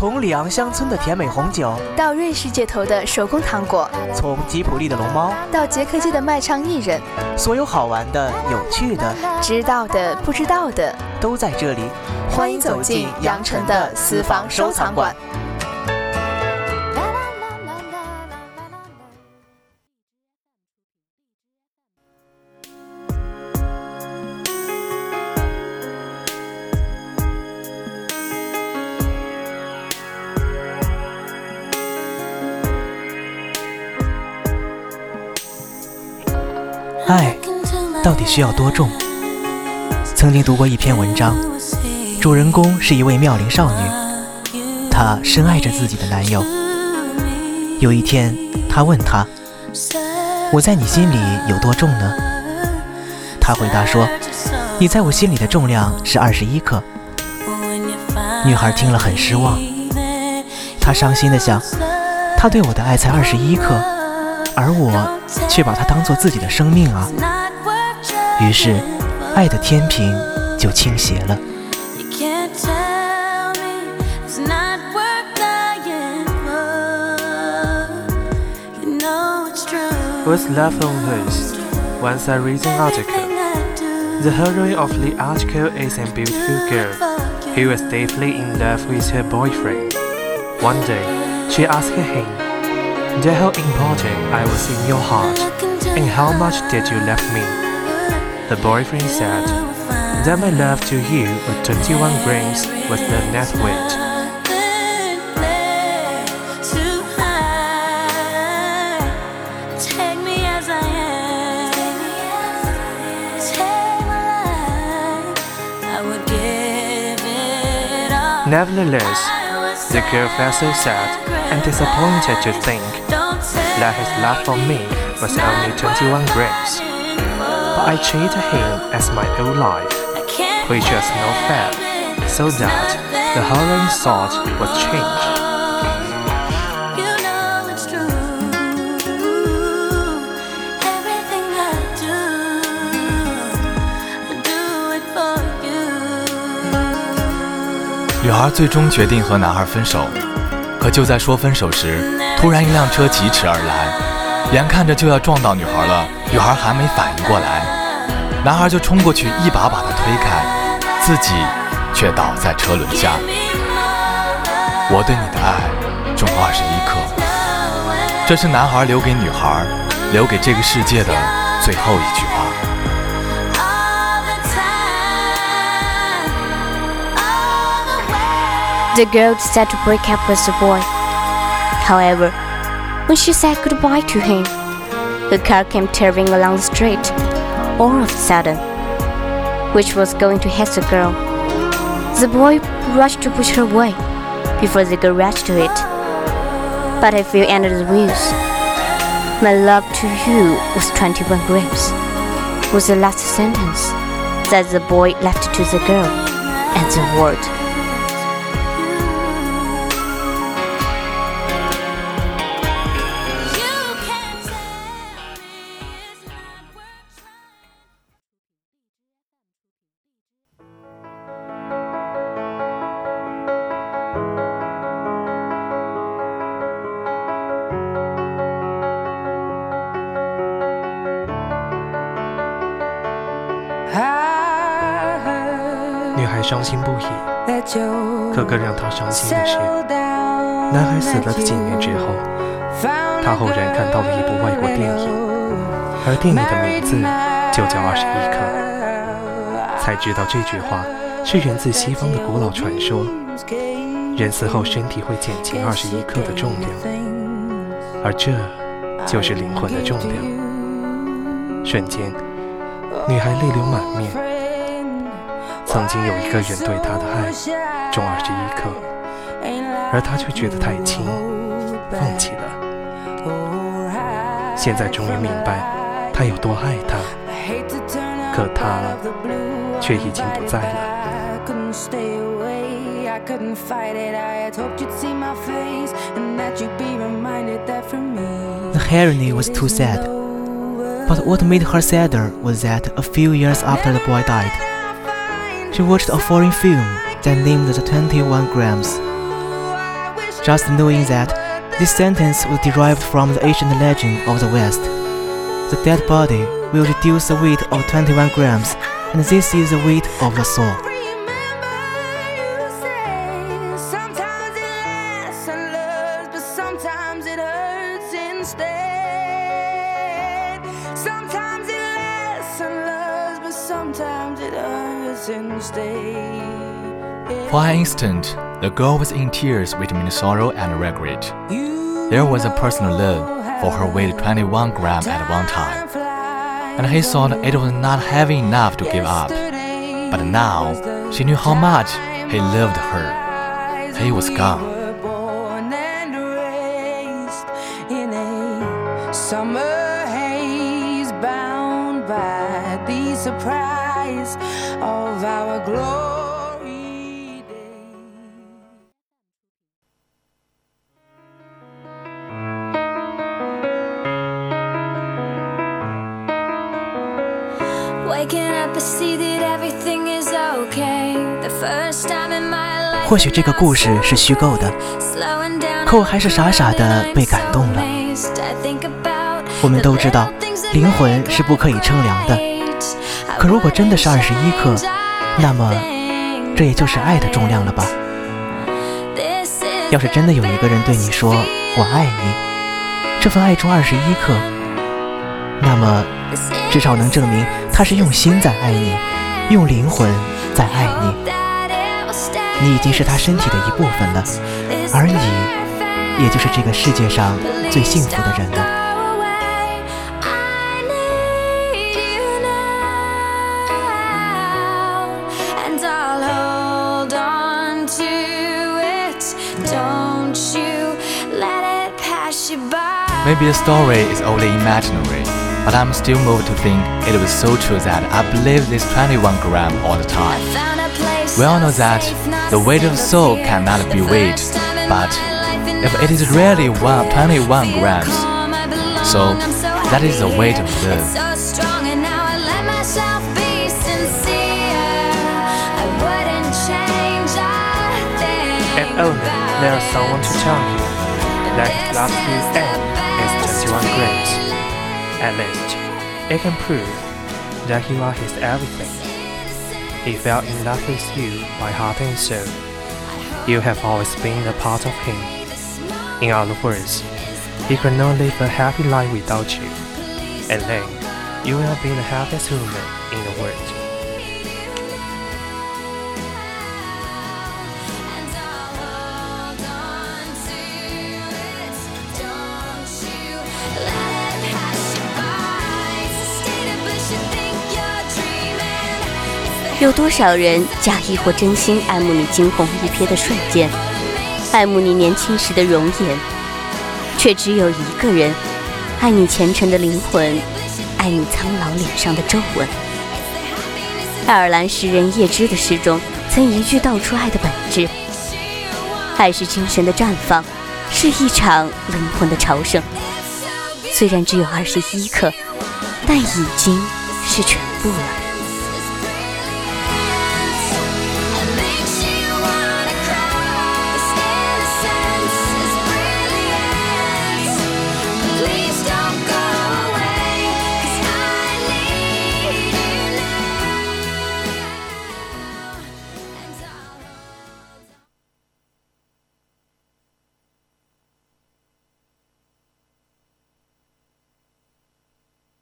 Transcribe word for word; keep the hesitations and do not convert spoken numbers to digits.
从里昂乡村的甜美红酒，到瑞士街头的手工糖果，从吉普力的龙猫，到捷克街的卖唱艺人，所有好玩的、有趣的、知道的、不知道的，都在这里。欢迎走进羊城的私房收藏馆。爱到底需要多重？曾经读过一篇文章，主人公是一位妙龄少女，她深爱着自己的男友。有一天，她问他：“我在你心里有多重呢？”他回答说：“你在我心里的重量是二十一克。”女孩听了很失望，她伤心地想：“他对我的爱才二十一克。”而我却把它当作自己的生命啊！于是，爱的天平就倾斜了。With love on earth, once I read an article. The heroine of the article is a beautiful girl who was deeply in love with her boyfriend. One day, she asked him.Dear, how important I was in your heart, and how much did you love me? The boyfriend said that my love to you with twenty-one grams was the net weight. Nevertheless, the girl felt so sad.And disappointed to think that his love for me was only twenty-one grams. But I treated him as my own life, which was not fair, so that the heroine's thought was changed.女孩最终决定和男孩分手。可就在说分手时，突然一辆车疾驰而来，眼看着就要撞到女孩了，女孩还没反应过来，男孩就冲过去一把把她推开，自己却倒在车轮下。我对你的爱重二十一克，这是男孩留给女孩，留给这个世界的最后一句话。The girl decided to break up with the boy. However, when she said goodbye to him, the car came tearing along the street, all of a sudden, which was going to hit the girl. The boy rushed to push her away before the girl rushed to it. But I fell under the wheels. My love to you was twenty-one grams, was the last sentence that the boy left to the girl, and the word.女孩伤心不已，可更让她伤心的是，男孩死了的几年之后，她偶然看到了一部外国电影，而电影的名字就叫《二十一克》，才知道这句话是源自西方的古老传说，人死后身体会减轻二十一克的重量，而这就是灵魂的重量。瞬间，女孩泪流满面。曾经有一个人对她的爱重二十一克，而她却觉得太轻，放弃了。现在终于明白他有多爱她，可她却已经不在了。The heroine was too sad, but what made her sadder was that a few years after the boy died.She watched a foreign film that named the twenty-one grams. just knowing that this sentence was derived from the ancient legend of the West. The dead body will reduce the weight of twenty-one grams, and this is the weight of the soul. Sometimes it lasts and loves, but sometimes it hurts instead. Sometimes it lasts and loves, but sometimes it hurts instead. For an instant, the girl was in tears between sorrow and regret. There was a personal love for her weighed twenty-one grams at one time, and he thought it was not heavy enough to give up. But now she knew how much he loved her.He was gone. Born and raised in a summer haze, bound by the surprise of our glory day. Waking up, I see that everything is okay. The first time in my或许这个故事是虚构的，可我还是傻傻的被感动了。我们都知道灵魂是不可以称量的，可如果真的是二十一克，那么这也就是爱的重量了吧。要是真的有一个人对你说我爱你，这份爱重二十一克，那么至少能证明他是用心在爱你，用灵魂在爱你，你已经是他身体的一部分了，而你也就是这个世界上最幸福的人了。Maybe the story is only imaginary, but I'm still moved to think it was so true that I believe this twenty-one gram all the time. We all know that the weight of soul cannot be weighed, but if it is really twenty-one grams, so that is the weight of love. If only there is someone to tell you that last year's end is twenty-one grams. At least, it can prove that you are his everything.He fell in love with you by heart and soul. You have always been a part of him. In other words, he could not live a happy life without you. And then, you will be the happiest woman in the world.有多少人假意或真心爱慕你惊鸿一瞥的瞬间，爱慕你年轻时的容颜，却只有一个人爱你虔诚的灵魂，爱你苍老脸上的皱纹。爱尔兰诗人叶芝的诗中曾一句道出爱的本质：爱是精神的绽放，是一场灵魂的朝圣。虽然只有二十一克，但已经是全部了。